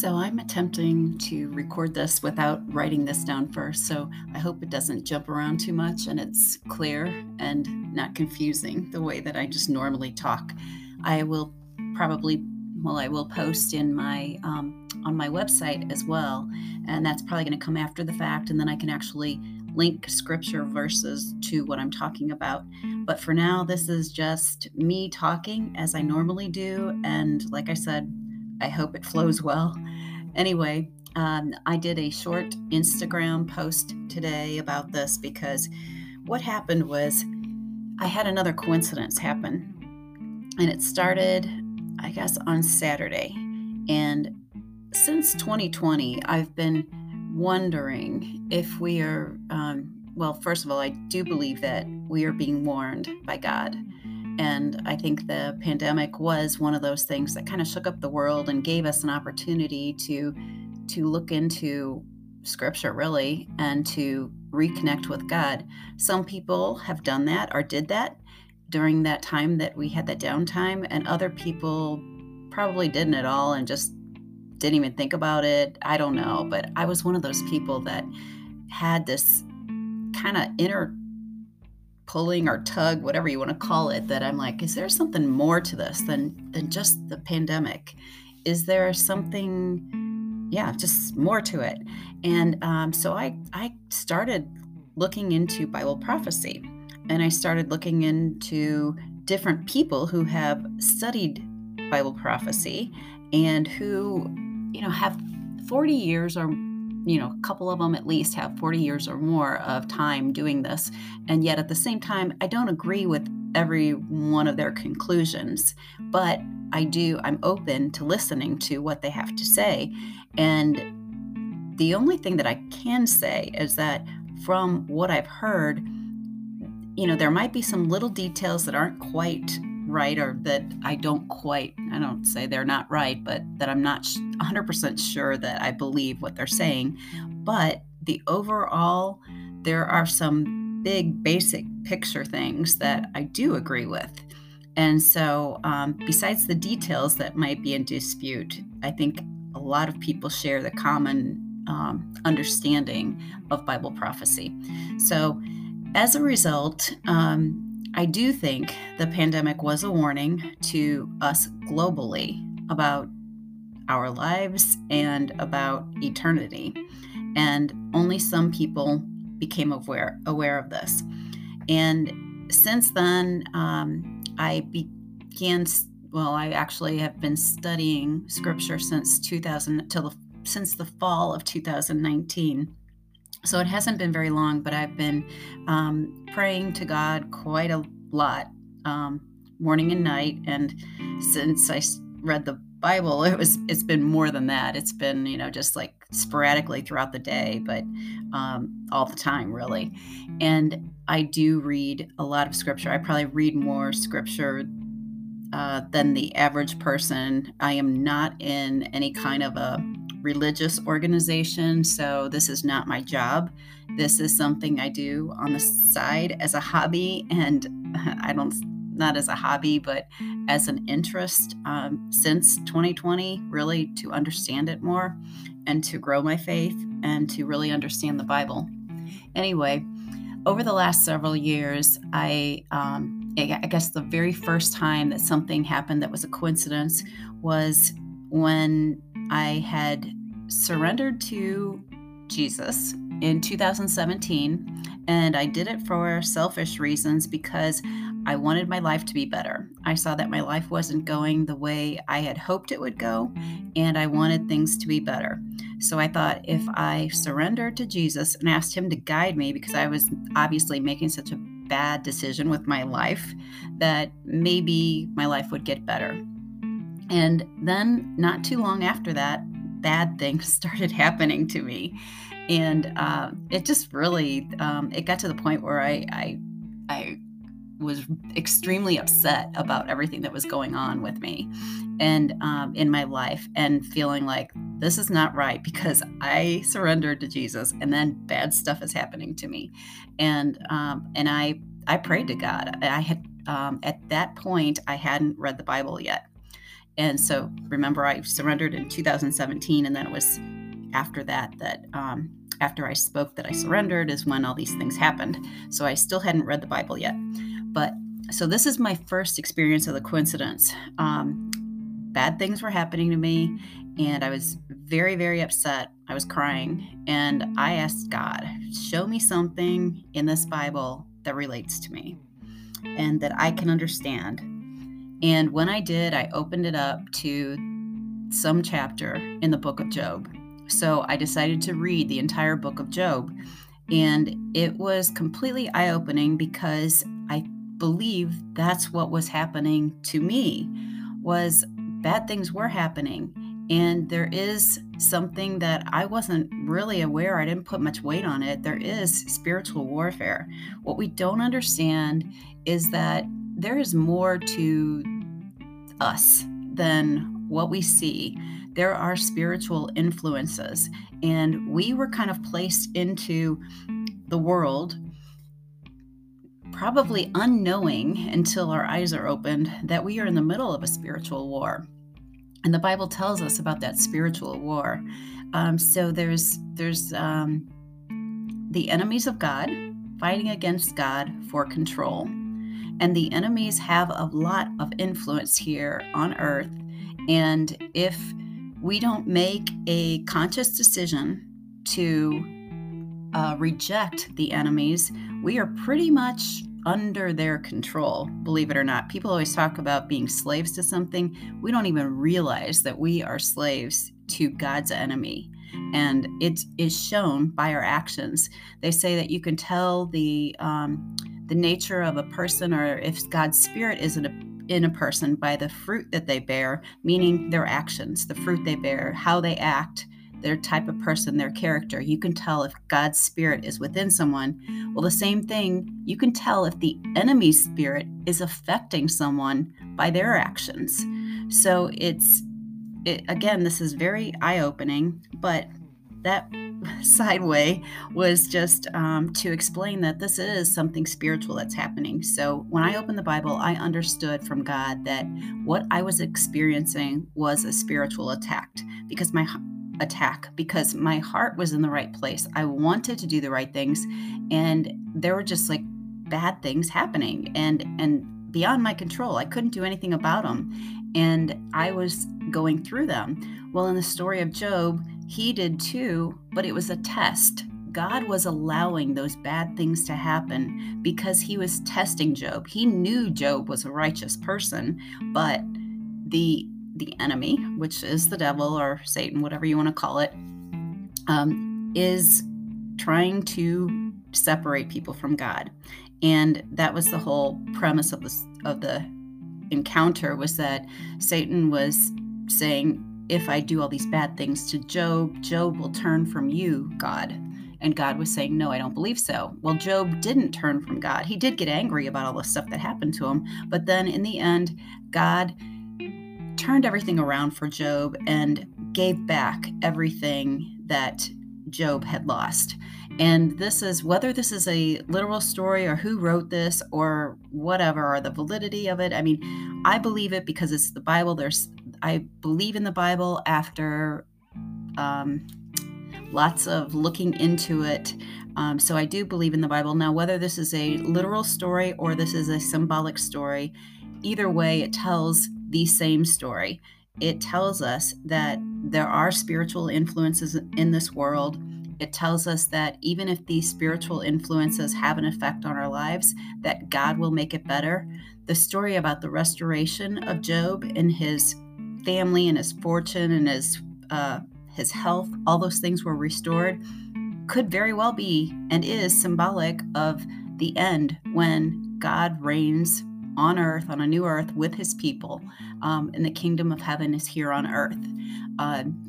So I'm attempting to record this without writing this down first, so I hope it doesn't jump around too much and it's clear and not confusing the way that I just normally talk. I will post in my on my website as well, and that's probably going to come after the fact, and then I can actually link scripture verses to what I'm talking about. But for now, this is just me talking as I normally do, and like I said, I hope it flows well. Anyway, I did a short Instagram post today about this because what happened was I had another coincidence happen. And it started, I guess, on Saturday. And since 2020, I've been wondering if we are, first of all, I do believe that we are being warned by God. And I think the pandemic was one of those things that kind of shook up the world and gave us an opportunity to look into scripture, really, and to reconnect with God. Some people have done that or did that during that time that we had that downtime, and other people probably didn't at all and just didn't even think about it. I don't know, but I was one of those people that had this kind of inner pulling or tug, whatever you want to call it, that I'm like, is there something more to this than just the pandemic? Is there something, just more to it? And so I started looking into Bible prophecy, and I started looking into different people who have studied Bible prophecy and who, have 40 years or a couple of them at least have 40 years or more of time doing this. And yet at the same time, I don't agree with every one of their conclusions, but I'm open to listening to what they have to say. And the only thing that I can say is that from what I've heard, there might be some little details that aren't quite right, or that I don't say they're not right, but that I'm not 100% sure that I believe what they're saying. But the overall, there are some big basic picture things that I do agree with. And so besides the details that might be in dispute, I think a lot of people share the common understanding of Bible prophecy. So as a result, I do think the pandemic was a warning to us globally about our lives and about eternity, and only some people became aware of this. And since then, I actually have been studying scripture since the fall of 2019. So it hasn't been very long, but I've been praying to God quite a lot, morning and night. And since I read the Bible, it's been more than that. It's been, just like sporadically throughout the day, but all the time, really. And I do read a lot of scripture. I probably read more scripture than the average person. I am not in any kind of a religious organization, so this is not my job. This is something I do on the side as a hobby, and not as a hobby, but as an interest since 2020, really, to understand it more and to grow my faith and to really understand the Bible. Anyway, over the last several years, I guess the very first time that something happened that was a coincidence was when I had surrendered to Jesus in 2017, and I did it for selfish reasons because I wanted my life to be better. I saw that my life wasn't going the way I had hoped it would go, and I wanted things to be better. So I thought if I surrendered to Jesus and asked him to guide me, because I was obviously making such a bad decision with my life, that maybe my life would get better. And then not too long after that, bad things started happening to me. And it just really, it got to the point where I was extremely upset about everything that was going on with me and in my life, and feeling like this is not right because I surrendered to Jesus and then bad stuff is happening to me. And I prayed to God. I had at that point, I hadn't read the Bible yet. And so remember, I surrendered in 2017, and then it was after that after I spoke that I surrendered is when all these things happened. So I still hadn't read the Bible yet. But so this is my first experience of the coincidence. Bad things were happening to me, and I was very, very upset. I was crying, and I asked God, show me something in this Bible that relates to me and that I can understand. And when I did, I opened it up to some chapter in the book of Job. So I decided to read the entire book of Job, and it was completely eye-opening because I believe that's what was happening to me, was bad things were happening. And there is something that I wasn't really aware, I didn't put much weight on it. There is spiritual warfare. What we don't understand is that there is more to us than what we see. There are spiritual influences, and we were kind of placed into the world, probably unknowing until our eyes are opened, that we are in the middle of a spiritual war. And the Bible tells us about that spiritual war. So there's the enemies of God fighting against God for control. And the enemies have a lot of influence here on earth. And if we don't make a conscious decision to reject the enemies, we are pretty much under their control, believe it or not. People always talk about being slaves to something. We don't even realize that we are slaves to God's enemy. And it is shown by our actions. They say that you can tell the nature of a person, or if God's spirit is in a person, by the fruit that they bear, meaning their actions, the fruit they bear, how they act, their type of person, their character. You can tell if God's spirit is within someone. Well, the same thing, you can tell if the enemy's spirit is affecting someone by their actions. So again, this is very eye-opening, but that sideway was just to explain that this is something spiritual that's happening. So when I opened the Bible, I understood from God that what I was experiencing was a spiritual attack because my heart was in the right place. I wanted to do the right things, and there were just like bad things happening and beyond my control. I couldn't do anything about them, and I was going through them. Well, in the story of Job, he did too, but it was a test. God was allowing those bad things to happen because he was testing Job. He knew Job was a righteous person, but the enemy, which is the devil or Satan, whatever you want to call it, is trying to separate people from God. And that was the whole premise of the encounter, was that Satan was saying, if I do all these bad things to Job, Job will turn from you, God. And God was saying, no, I don't believe so. Well, Job didn't turn from God. He did get angry about all the stuff that happened to him. But then in the end, God turned everything around for Job and gave back everything that Job had lost. And this is, whether this is a literal story or who wrote this or whatever, or the validity of it, I mean, I believe it because it's the Bible. I believe in the Bible after lots of looking into it. So I do believe in the Bible. Now, whether this is a literal story or this is a symbolic story, either way, it tells the same story. It tells us that there are spiritual influences in this world. It tells us that even if these spiritual influences have an effect on our lives, that God will make it better. The story about the restoration of Job and his family and his fortune and his health, all those things were restored, could very well be and is symbolic of the end when God reigns on earth, on a new earth, with his people. And the kingdom of heaven is here on earth.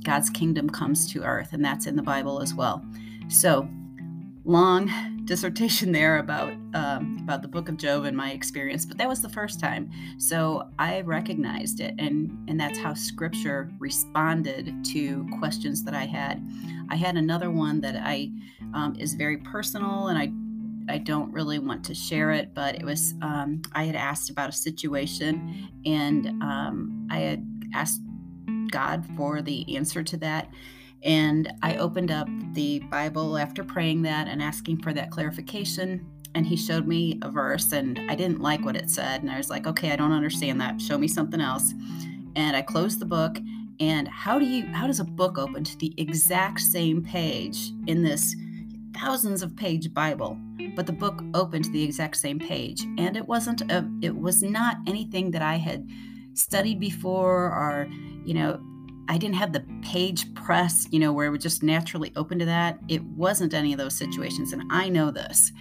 God's kingdom comes to earth, and that's in the Bible as well. So, long dissertation there about the book of Job and my experience, but that was the first time. So I recognized it, and that's how scripture responded to questions that I had. I had another one that I is very personal, and I don't really want to share it, but it was I had asked about a situation, and I had asked God for the answer to that. And I opened up the Bible after praying that and asking for that clarification. And he showed me a verse, and I didn't like what it said. And I was like, okay, I don't understand that. Show me something else. And I closed the book. And how does a book open to the exact same page in this thousands of page Bible? But the book opened to the exact same page. And it was not anything that I had studied before, or, you know, I didn't have the page press, you know, where it would just naturally open to that. It wasn't any of those situations. And I know this.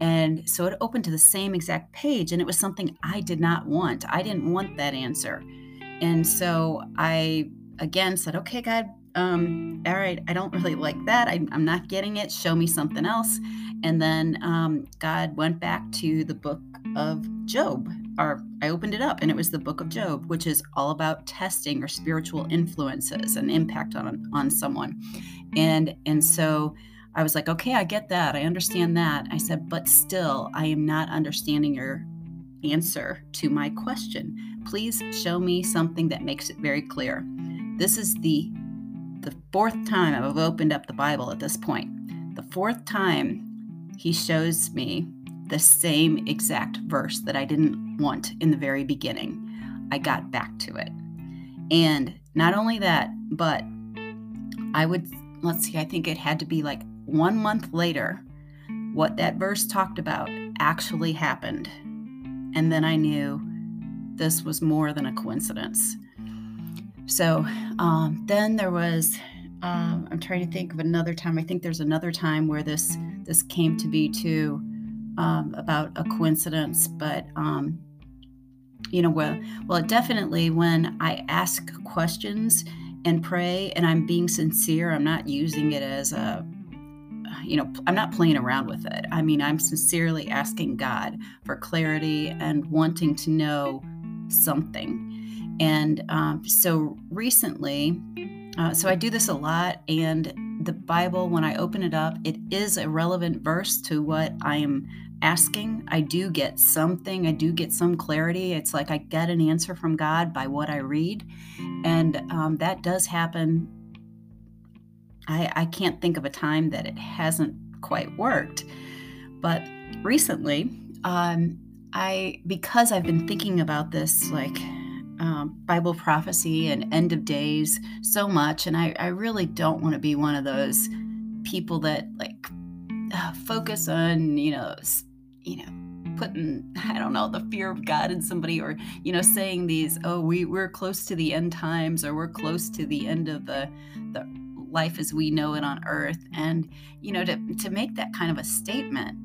And so it opened to the same exact page, and it was something I did not want. I didn't want that answer. And so I, again, said, okay, God, all right, I don't really like that. I'm not getting it. Show me something else. And then God went back to the book of Job, or I opened it up, and it was the book of Job, which is all about testing or spiritual influences and impact on someone. And so I was like, okay, I get that. I understand that. I said, but still, I am not understanding your answer to my question. Please show me something that makes it very clear. This is the fourth time I've opened up the Bible at this point. The fourth time he shows me the same exact verse that I didn't want in the very beginning. I got back to it. And not only that, but I think it had to be like 1 month later, what that verse talked about actually happened. And then I knew this was more than a coincidence. So then there was, I'm trying to think of another time. I think there's another time where this came to be too, about a coincidence. But, you know, well, definitely when I ask questions and pray and I'm being sincere, I'm not using it as a, you know, I'm not playing around with it. I mean, I'm sincerely asking God for clarity and wanting to know something. And so recently, so I do this a lot, and the Bible, when I open it up, it is a relevant verse to what I am asking. I do get something. I do get some clarity. It's like I get an answer from God by what I read. And that does happen. I can't think of a time that it hasn't quite worked. But recently, because I've been thinking about this, like, Bible prophecy and end of days so much. And I really don't want to be one of those people that like focus on, you know, putting, I don't know, the fear of God in somebody, or, you know, saying these, oh, we're close to the end times, or we're close to the end of the life as we know it on earth. And, you know, to make that kind of a statement,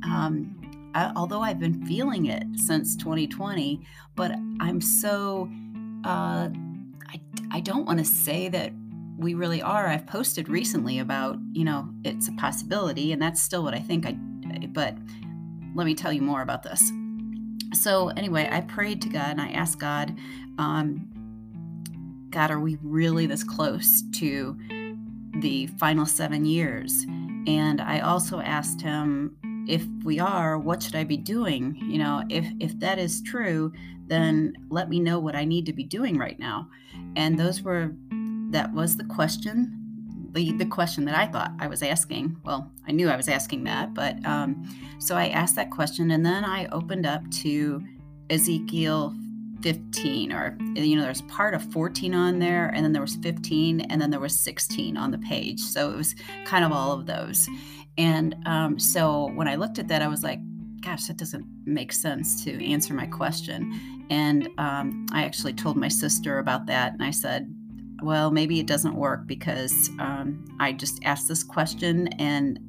although I've been feeling it since 2020, but I'm so, I don't want to say that we really are. I've posted recently about, you know, it's a possibility, and that's still what I think. But let me tell you more about this. So anyway, I prayed to God and I asked God, God, are we really this close to the final 7 years? And I also asked him, if we are, what should I be doing? You know, if that is true, then let me know what I need to be doing right now. And that was the question, the question that I thought I was asking. Well, I knew I was asking that, but so I asked that question, and then I opened up to Ezekiel 15, or, you know, there's part of 14 on there, and then there was 15, and then there was 16 on the page. So it was kind of all of those. And so when I looked at that, I was like, gosh, that doesn't make sense to answer my question. And I actually told my sister about that. And I said, well, maybe it doesn't work because I just asked this question and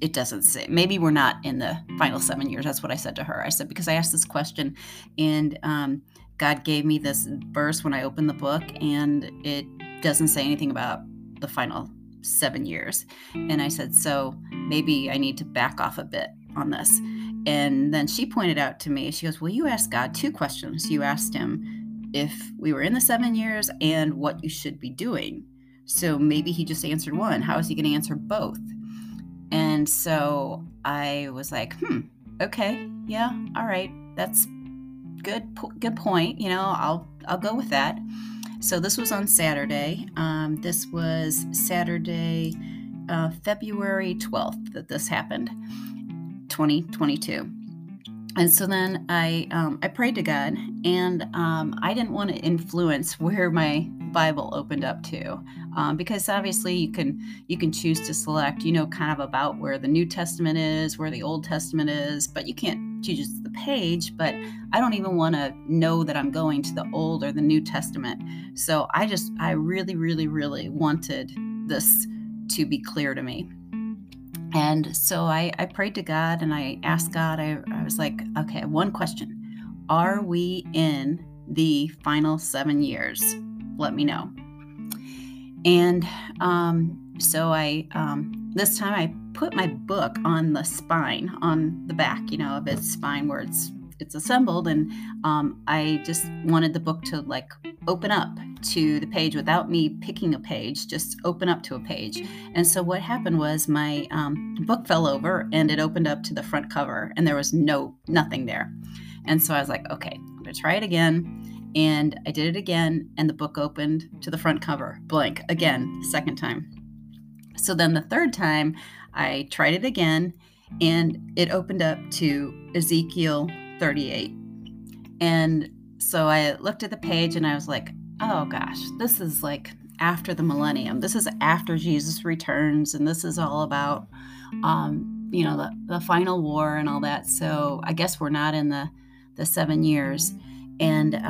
it doesn't say, maybe we're not in the final 7 years. That's what I said to her. I said, because I asked this question and God gave me this verse when I opened the book, and it doesn't say anything about the final 7 years. And I said, so maybe I need to back off a bit on this. And then she pointed out to me, she goes, well, you asked God two questions. You asked him if we were in the 7 years and what you should be doing. So maybe he just answered one. How is he going to answer both? And so I was like, okay, yeah, all right, that's good point. You know, I'll go with that. So this was on Saturday. This was Saturday, February 12th that this happened, 2022. And so then I prayed to God, and I didn't want to influence where my Bible opened up to, because obviously you can choose to select, you know, kind of about where the New Testament is, where the Old Testament is, but you can't choose the page. But I don't even want to know that I'm going to the Old or the New Testament. So I really, really, really wanted this to be clear to me. And so I prayed to God, and I asked God, I was like, okay, one question. Are we in the final 7 years? Let me know. And so this time I put my book on the spine, on the back, you know, of its spine where it's assembled. And I just wanted the book to like open up to the page without me picking a page, just open up to a page. And so what happened was my book fell over and it opened up to the front cover, and there was nothing there. And so I was like, okay, I'm going to try it again. And I did it again, and the book opened to the front cover, blank, again, second time. So then the third time I tried it again, and it opened up to Ezekiel 38. And so I looked at the page and I was like, oh gosh, this is like after the millennium. This is after Jesus returns, and this is all about, you know, the final war and all that. So I guess we're not in the 7 years. And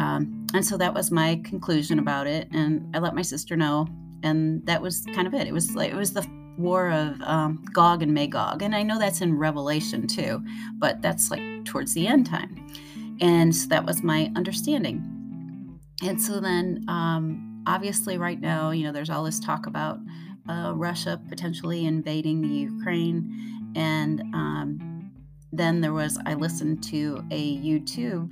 so that was my conclusion about it. And I let my sister know, and that was kind of it. It was like, it was the war of Gog and Magog. And I know that's in Revelation too, but that's like towards the end time. And so that was my understanding. And so then, obviously right now, you know, there's all this talk about Russia potentially invading the Ukraine. And then I listened to a YouTube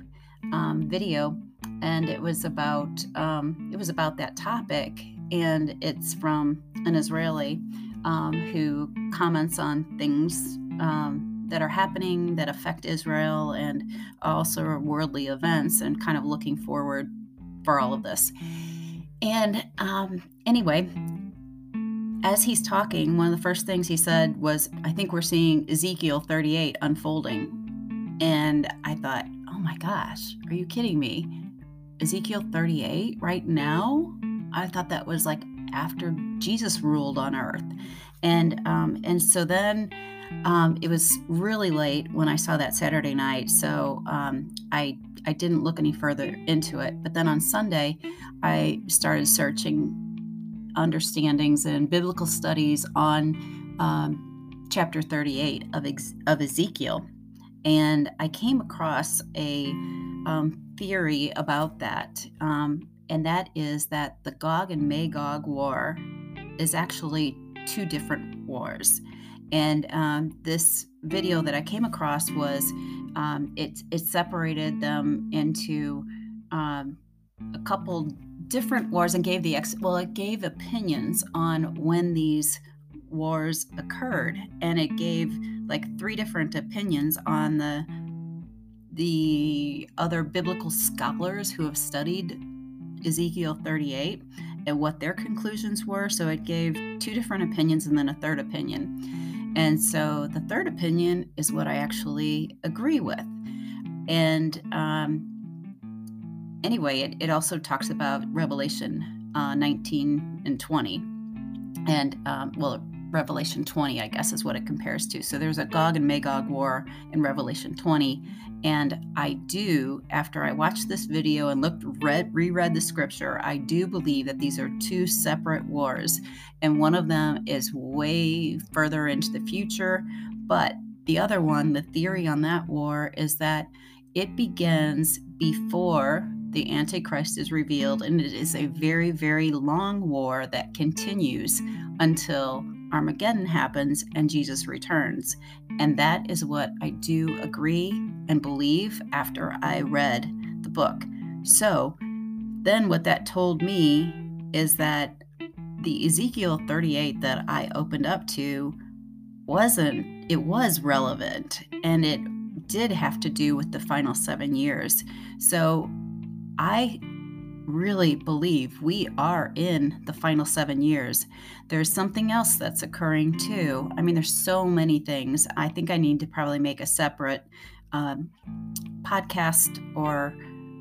video, and it was about that topic. And it's from an Israeli who comments on things that are happening that affect Israel, and also worldly events, and kind of looking forward for all of this. And anyway, as he's talking, one of the first things he said was, I think we're seeing Ezekiel 38 unfolding. And I thought, oh my gosh, are you kidding me? Ezekiel 38 right now? I thought that was like after Jesus ruled on earth. And so then it was really late when I saw that Saturday night. So I didn't look any further into it. But then on Sunday, I started searching understandings and biblical studies on chapter 38 of Ezekiel. And I came across a theory about that. And that is that the Gog and Magog war is actually two different wars. And this video that I came across was, it separated them into a couple different wars, and gave it gave opinions on when these wars occurred. And it gave like three different opinions on the other biblical scholars who have studied Ezekiel 38 and what their conclusions were. So it gave two different opinions and then a third opinion. And so the third opinion is what I actually agree with. And anyway, it also talks about Revelation 19 and 20. And Revelation 20, I guess, is what it compares to. So there's a Gog and Magog war in Revelation 20. And I do, after I watched this video and reread the scripture, I do believe that these are two separate wars. And one of them is way further into the future. But the other one, the theory on that war is that it begins before the Antichrist is revealed. And it is a very, very long war that continues until Armageddon happens and Jesus returns. And that is what I do agree and believe after I read the book. So then what that told me is that the Ezekiel 38 that I opened up to it was relevant, and it did have to do with the final 7 years. So I really believe we are in the final 7 years. There's something else that's occurring too. I mean, there's so many things. I think I need to probably make a separate podcast or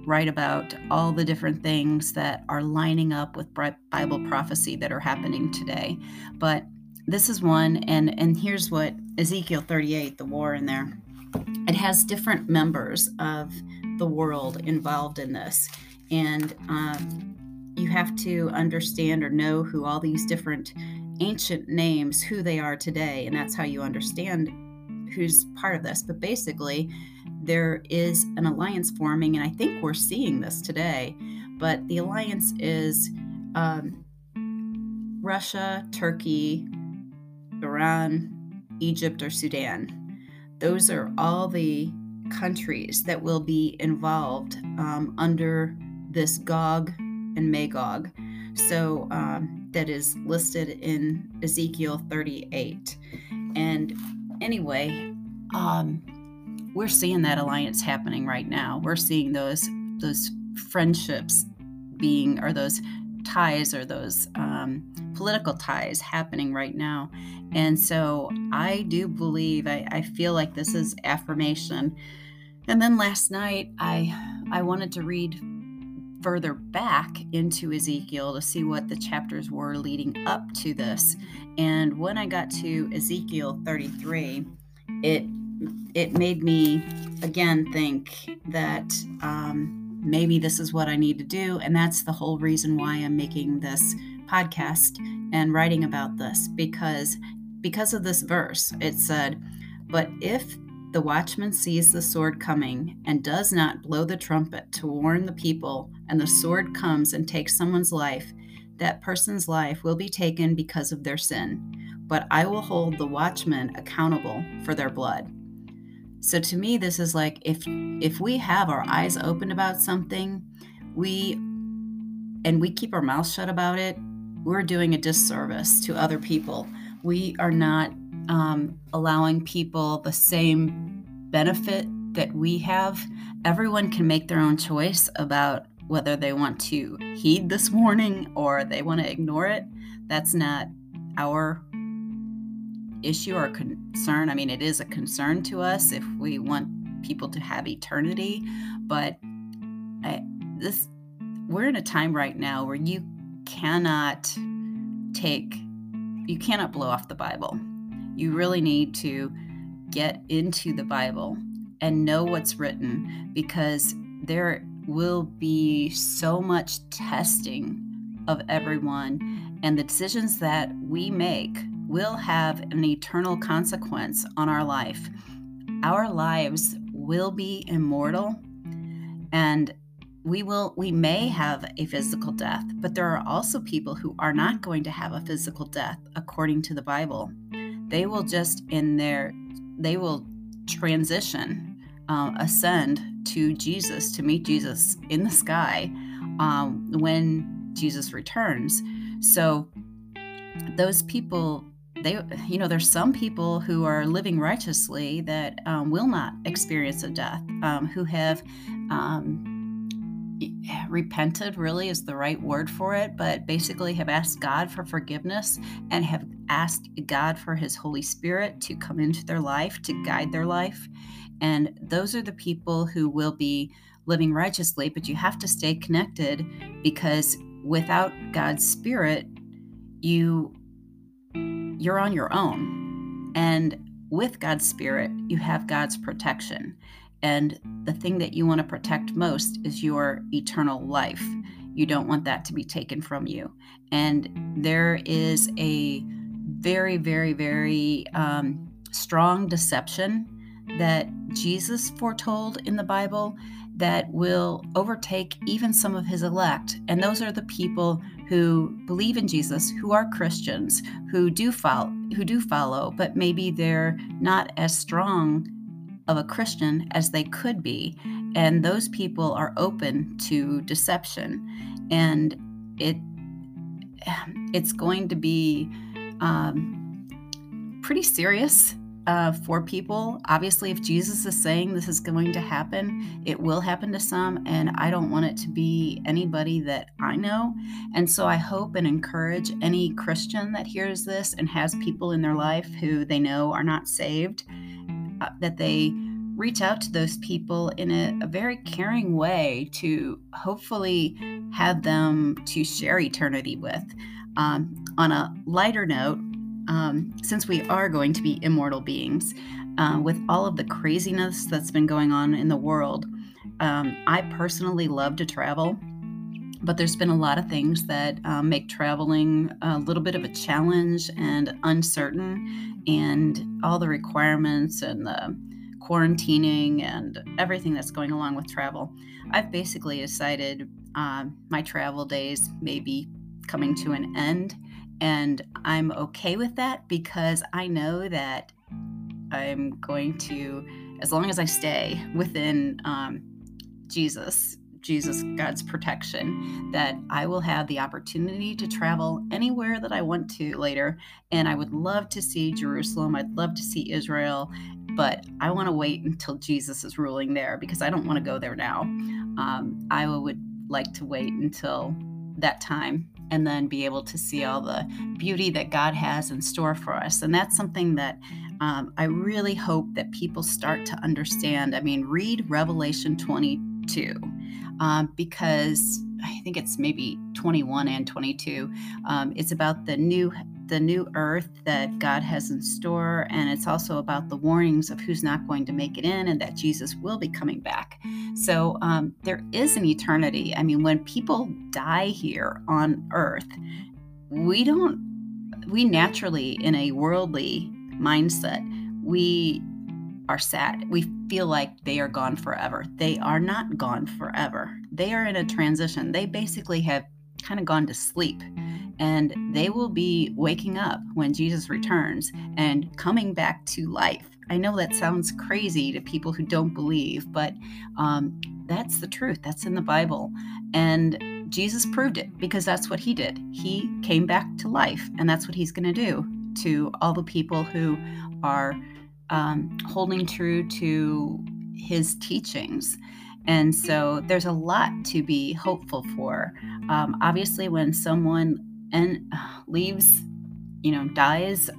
write about all the different things that are lining up with Bible prophecy that are happening today. But this is one, and here's what Ezekiel 38, the war in there. It has different members of the world involved in this. And you have to understand or know who all these different ancient names, who they are today. And that's how you understand who's part of this. But basically, there is an alliance forming. And I think we're seeing this today. But the alliance is Russia, Turkey, Iran, Egypt, or Sudan. Those are all the countries that will be involved under this Gog and Magog. So that is listed in Ezekiel 38. And anyway, we're seeing that alliance happening right now. We're seeing those friendships being, or those ties, or those political ties happening right now. And so I do believe, I feel like this is affirmation. And then last night, I wanted to read further back into Ezekiel to see what the chapters were leading up to this. And when I got to Ezekiel 33, it made me again think that maybe this is what I need to do. And that's the whole reason why I'm making this podcast and writing about this, because of this verse. It said, "But if the watchman sees the sword coming and does not blow the trumpet to warn the people, and the sword comes and takes someone's life, that person's life will be taken because of their sin. But I will hold the watchmen accountable for their blood." So to me, this is like, if we have our eyes open about something, we keep our mouths shut about it, we're doing a disservice to other people. We are not allowing people the same benefit that we have. Everyone can make their own choice about whether they want to heed this warning or they want to ignore it. That's not our issue or concern. I mean, it is a concern to us if we want people to have eternity, but we're in a time right now where you cannot blow off the Bible. You really need to get into the Bible and know what's written, because there will be so much testing of everyone, and the decisions that we make will have an eternal consequence on our life. Our lives will be immortal, and we may have a physical death, but there are also people who are not going to have a physical death according to the Bible. They will transition, ascend to Jesus, to meet Jesus in the sky when Jesus returns. So those people, there's some people who are living righteously that will not experience a death, who have repented, really is the right word for it, but basically have asked God for forgiveness and have asked God for His Holy Spirit to come into their life, to guide their life. And those are the people who will be living righteously, but you have to stay connected, because without God's Spirit, you're on your own. And with God's Spirit, you have God's protection. And the thing that you want to protect most is your eternal life. You don't want that to be taken from you. And there is a very, very, very strong deception that Jesus foretold in the Bible that will overtake even some of His elect. And those are the people who believe in Jesus, who are Christians, who do follow, but maybe they're not as strong of a Christian as they could be. And those people are open to deception. And it's going to be pretty serious for people. Obviously, if Jesus is saying this is going to happen, it will happen to some, and I don't want it to be anybody that I know. And so I hope and encourage any Christian that hears this and has people in their life who they know are not saved, that they reach out to those people in a very caring way to hopefully have them to share eternity with. On a lighter note, since we are going to be immortal beings, with all of the craziness that's been going on in the world, I personally love to travel, but there's been a lot of things that make traveling a little bit of a challenge and uncertain, and all the requirements and the quarantining and everything that's going along with travel. I've basically decided my travel days may be coming to an end, and I'm okay with that because I know that I'm going to, as long as I stay within Jesus, God's protection, that I will have the opportunity to travel anywhere that I want to later. And I would love to see Jerusalem. I'd love to see Israel, but I want to wait until Jesus is ruling there because I don't want to go there now. I would like to wait until that time and then be able to see all the beauty that God has in store for us. And that's something that I really hope that people start to understand. I mean, read Revelation 22. Because I think it's maybe 21 and 22. It's about the new earth that God has in store, and it's also about the warnings of who's not going to make it in and that Jesus will be coming back. So there is an eternity. I mean, when people die here on earth, we naturally, in a worldly mindset, we are sad. We feel like they are gone forever. They are not gone forever. They are in a transition. They basically have kind of gone to sleep, and they will be waking up when Jesus returns and coming back to life. I know that sounds crazy to people who don't believe, but that's the truth. That's in the Bible. And Jesus proved it because that's what he did. He came back to life, and that's what he's going to do to all the people who are holding true to his teachings. And so there's a lot to be hopeful for. Obviously, when someone leaves, dies,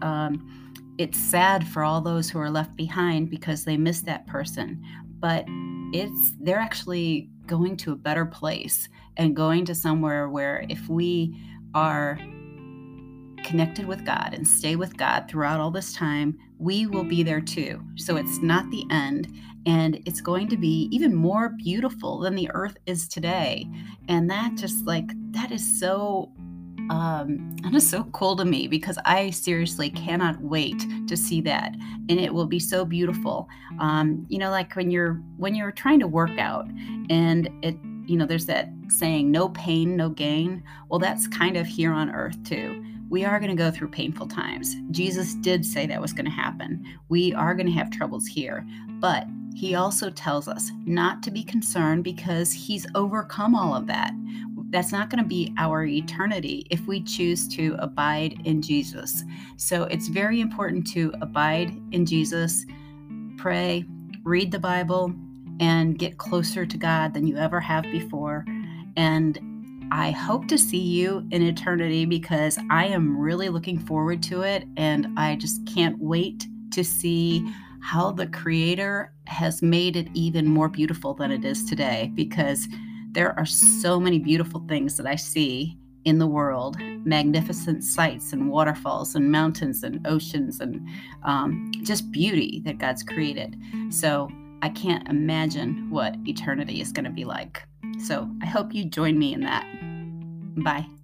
it's sad for all those who are left behind because they miss that person. But they're actually going to a better place and going to somewhere where if we are connected with God and stay with God throughout all this time, we will be there too. So it's not the end, and it's going to be even more beautiful than the earth is today. And that is so, that is so cool to me because I seriously cannot wait to see that. And it will be so beautiful. Like when you're trying to work out and there's that saying, no pain, no gain. Well, that's kind of here on earth too. We are going to go through painful times. Jesus did say that was going to happen. We are going to have troubles here, but he also tells us not to be concerned because he's overcome all of that. That's not going to be our eternity if we choose to abide in Jesus. So it's very important to abide in Jesus, pray, read the Bible, and get closer to God than you ever have before. And I hope to see you in eternity because I am really looking forward to it, and I just can't wait to see how the Creator has made it even more beautiful than it is today, because there are so many beautiful things that I see in the world, magnificent sights and waterfalls and mountains and oceans and just beauty that God's created. So I can't imagine what eternity is going to be like. So I hope you join me in that. Bye.